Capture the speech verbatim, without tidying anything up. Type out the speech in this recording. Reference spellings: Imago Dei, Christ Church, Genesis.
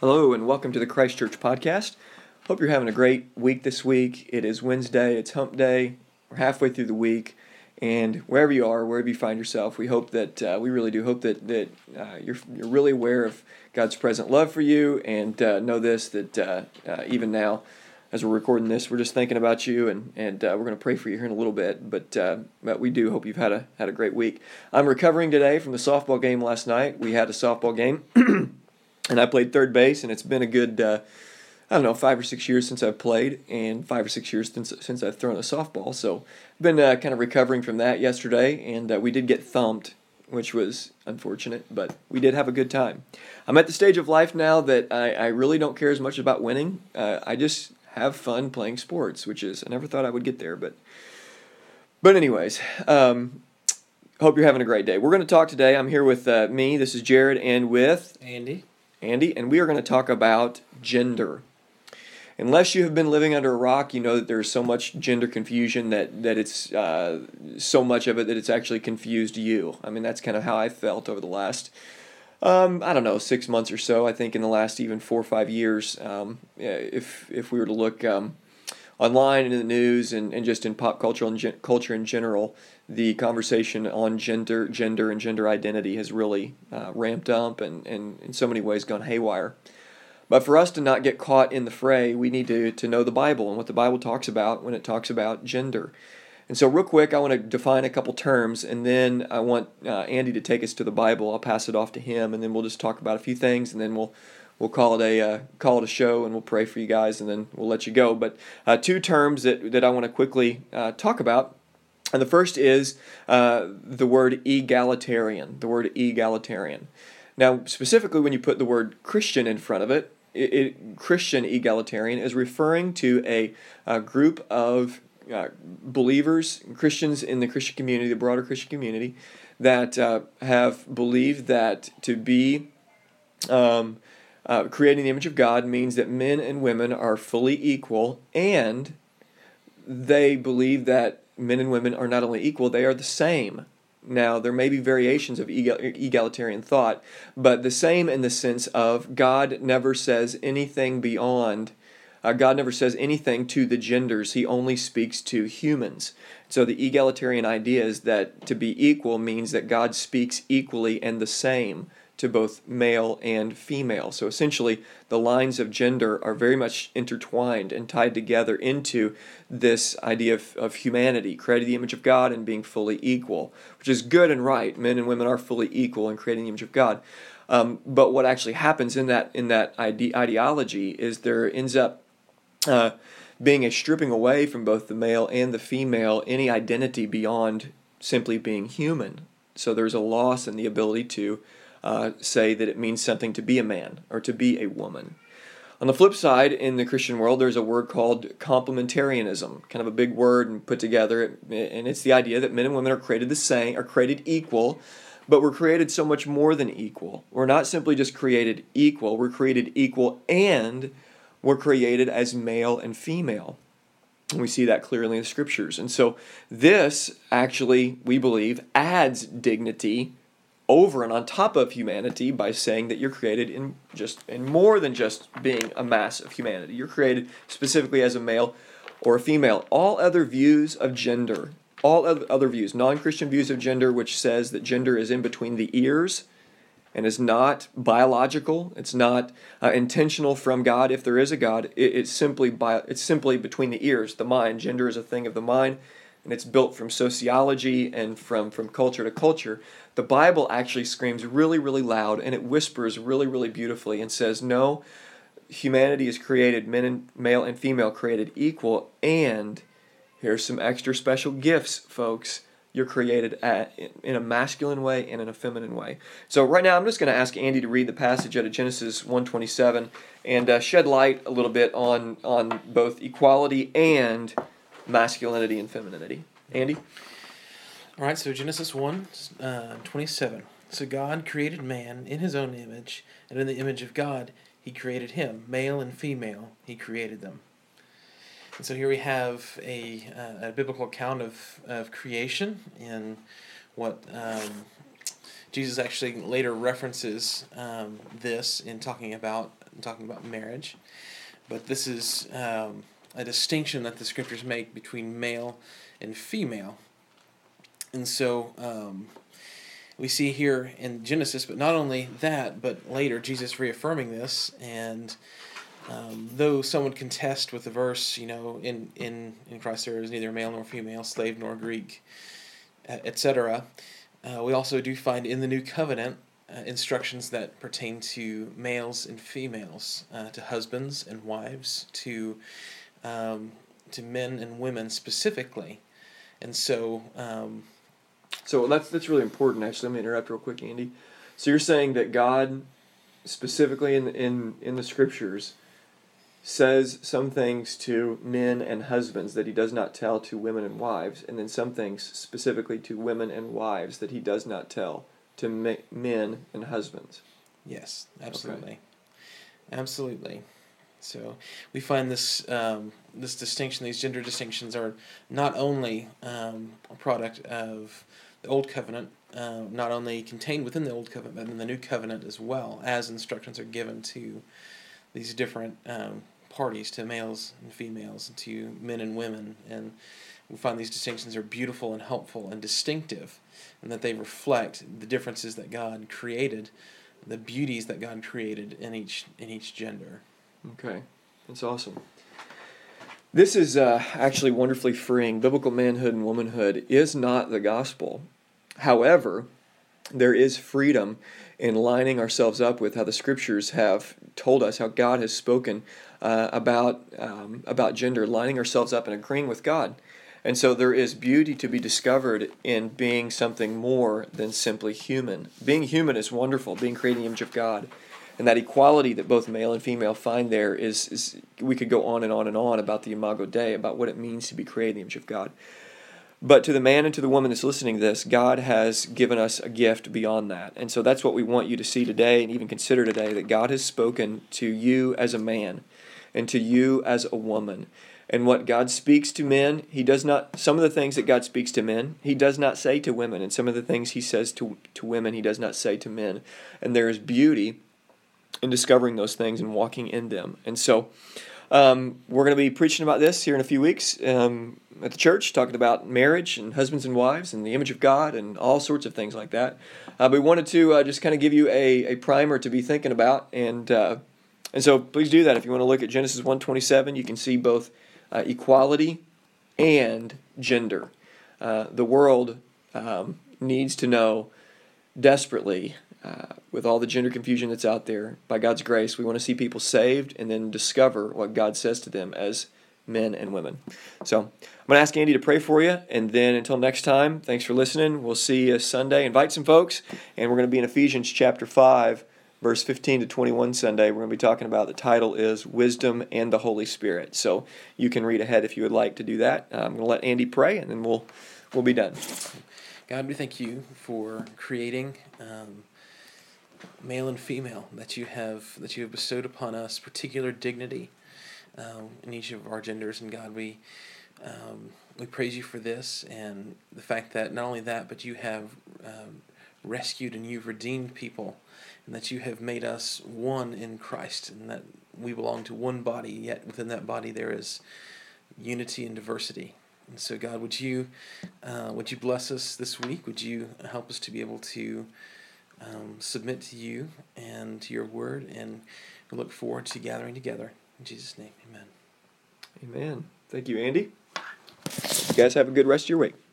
Hello and welcome to the Christ Church podcast. Hope you're having a great week this week. It is Wednesday, it's hump day, we're halfway through the week, and wherever you are, wherever you find yourself, we hope that, uh, we really do hope that that uh, you're you're really aware of God's present love for you, and uh, know this, that uh, uh, even now, as we're recording this, we're just thinking about you, and, and uh, we're going to pray for you here in a little bit, but uh, but we do hope you've had a had a great week. I'm recovering today from the softball game last night. We had a softball game, and I played third base, and it's been a good, uh, I don't know, five or six years since I've played, and five or six years since, since I've thrown a softball, so I've been uh, kind of recovering from that yesterday, and uh, we did get thumped, which was unfortunate, but we did have a good time. I'm at the stage of life now that I, I really don't care as much about winning. Uh, I just have fun playing sports, which is, I never thought I would get there, but, but anyways, um, hope you're having a great day. We're going to talk today. I'm here with uh, me, this is Jared, and with Andy, Andy, and we are going to talk about gender. Unless you have been living under a rock, you know that there's so much gender confusion that, that it's, uh, so much of it that it's actually confused you. I mean, that's kind of how I felt over the last, Um, I don't know, six months or so. I think in the last even four or five years, um, if if we were to look um, online and in the news and, and just in pop culture and gen- culture in general, the conversation on gender, gender and gender identity has really uh, ramped up and, and in so many ways gone haywire. But for us to not get caught in the fray, we need to to know the Bible and what the Bible talks about when it talks about gender. And so real quick, I want to define a couple terms, and then I want uh, Andy to take us to the Bible. I'll pass it off to him, and then we'll just talk about a few things, and then we'll we'll call it a uh, call it a show, and we'll pray for you guys, and then we'll let you go. But uh, two terms that, that I want to quickly uh, talk about, and the first is uh, the word egalitarian, the word egalitarian. Now, specifically when you put the word Christian in front of it, it, it Christian egalitarian is referring to a, a group of Uh, believers, Christians in the Christian community, the broader Christian community, that uh, have believed that to be um, uh, creating the image of God means that men and women are fully equal, and they believe that men and women are not only equal, they are the same. Now, there may be variations of egal- egalitarian thought, but the same in the sense of God never says anything beyond Uh, God never says anything to the genders. He only speaks to humans. So the egalitarian idea is that to be equal means that God speaks equally and the same to both male and female. So essentially, the lines of gender are very much intertwined and tied together into this idea of, of humanity, creating the image of God and being fully equal, which is good and right. Men and women are fully equal in creating the image of God. Um, but what actually happens in that, in that ide- ideology is there ends up Uh, being a stripping away from both the male and the female, any identity beyond simply being human. So there's a loss in the ability to uh, say that it means something to be a man or to be a woman. On the flip side, in the Christian world, there's a word called complementarianism, kind of a big word and put together, and it's the idea that men and women are created the same, are created equal, but we're created so much more than equal. We're not simply just created equal, we're created equal and were created as male and female. And we see that clearly in the scriptures. And so this actually, we believe, adds dignity over and on top of humanity by saying that you're created in just in more than just being a mass of humanity. You're created specifically as a male or a female. All other views of gender, all other views, non-Christian views of gender, which says that gender is in between the ears and is not biological. It's not uh, intentional from God, if there is a God. It, it's simply bio, it's simply between the ears, the mind. Gender is a thing of the mind, and it's built from sociology and from, from culture to culture. The Bible actually screams really, really loud, and it whispers really, really beautifully and says, no, humanity is created, men and male and female created equal, and here's some extra special gifts, folks. You're created at, in a masculine way and in a feminine way. So right now I'm just going to ask Andy to read the passage out of Genesis one twenty-seven and uh, shed light a little bit on, on both equality and masculinity and femininity. Andy? All right, so Genesis one twenty-seven. So God created man in his own image, and in the image of God he created him. Male and female he created them. And so here we have a, uh, a biblical account of, of creation in what um, Jesus actually later references um, this in talking about I'm talking about marriage. But this is um, a distinction that the scriptures make between male and female. And so um, we see here in Genesis, but not only that, but later Jesus reaffirming this. And um, though some would contest with the verse, you know, in, in, in Christ there is neither male nor female, slave nor Greek, et cetera. Uh, we also do find in the New Covenant uh, instructions that pertain to males and females, uh, to husbands and wives, to um, to men and women specifically. And so, um, so that's that's really important. Actually, let me interrupt real quick, Andy. So you're saying that God, specifically in in in the scriptures, says some things to men and husbands that he does not tell to women and wives, and then some things specifically to women and wives that he does not tell to men and husbands. Yes, absolutely, okay. Absolutely. So we find this um, this distinction, these gender distinctions, are not only um, a product of the Old Covenant, uh, not only contained within the Old Covenant, but in the New Covenant as well, as instructions are given to these different um, parties, to males and females, and to men and women. And we find these distinctions are beautiful and helpful and distinctive, and that they reflect the differences that God created, the beauties that God created in each in each gender. Okay, that's awesome. This is uh, actually wonderfully freeing. Biblical manhood and womanhood is not the gospel. However, there is freedom in lining ourselves up with how the scriptures have told us, how God has spoken uh, about um, about gender, lining ourselves up and agreeing with God. And so there is beauty to be discovered in being something more than simply human. Being human is wonderful, being created in the image of God. And that equality that both male and female find there is, is, we could go on and on and on about the Imago Dei, about what it means to be created in the image of God. But to the man and to the woman that's listening to this, God has given us a gift beyond that. And so that's what we want you to see today and even consider today, that God has spoken to you as a man and to you as a woman. And what God speaks to men, he does not, some of the things that God speaks to men, he does not say to women. And some of the things he says to, to women, he does not say to men. And there is beauty in discovering those things and walking in them. And so um, we're going to be preaching about this here in a few weeks um, at the church, talking about marriage and husbands and wives and the image of God and all sorts of things like that. Uh, but we wanted to uh, just kind of give you a, a primer to be thinking about. And uh, and so please do that. If you want to look at Genesis one twenty-seven, you can see both uh, equality and gender. Uh, the world um, needs to know desperately, Uh, with all the gender confusion that's out there, by God's grace, we want to see people saved and then discover what God says to them as men and women. So I'm going to ask Andy to pray for you, and then until next time, thanks for listening. We'll see you Sunday. Invite some folks, and we're going to be in Ephesians chapter five, verse fifteen to twenty-one Sunday. We're going to be talking about, the title is Wisdom and the Holy Spirit. So you can read ahead if you would like to do that. I'm going to let Andy pray, and then we'll, we'll be done. God, we thank you for creating Um, male and female, that you have that you have bestowed upon us particular dignity um, in each of our genders. And God, we um, we praise you for this, and the fact that not only that, but you have um, rescued and you've redeemed people, and that you have made us one in Christ, and that we belong to one body, yet within that body there is unity and diversity. And so God, would you uh, would you bless us this week? Would you help us to be able to Um, submit to you and to your word, and we look forward to gathering together. In Jesus' name, amen. Amen. Thank you, Andy. You guys have a good rest of your week.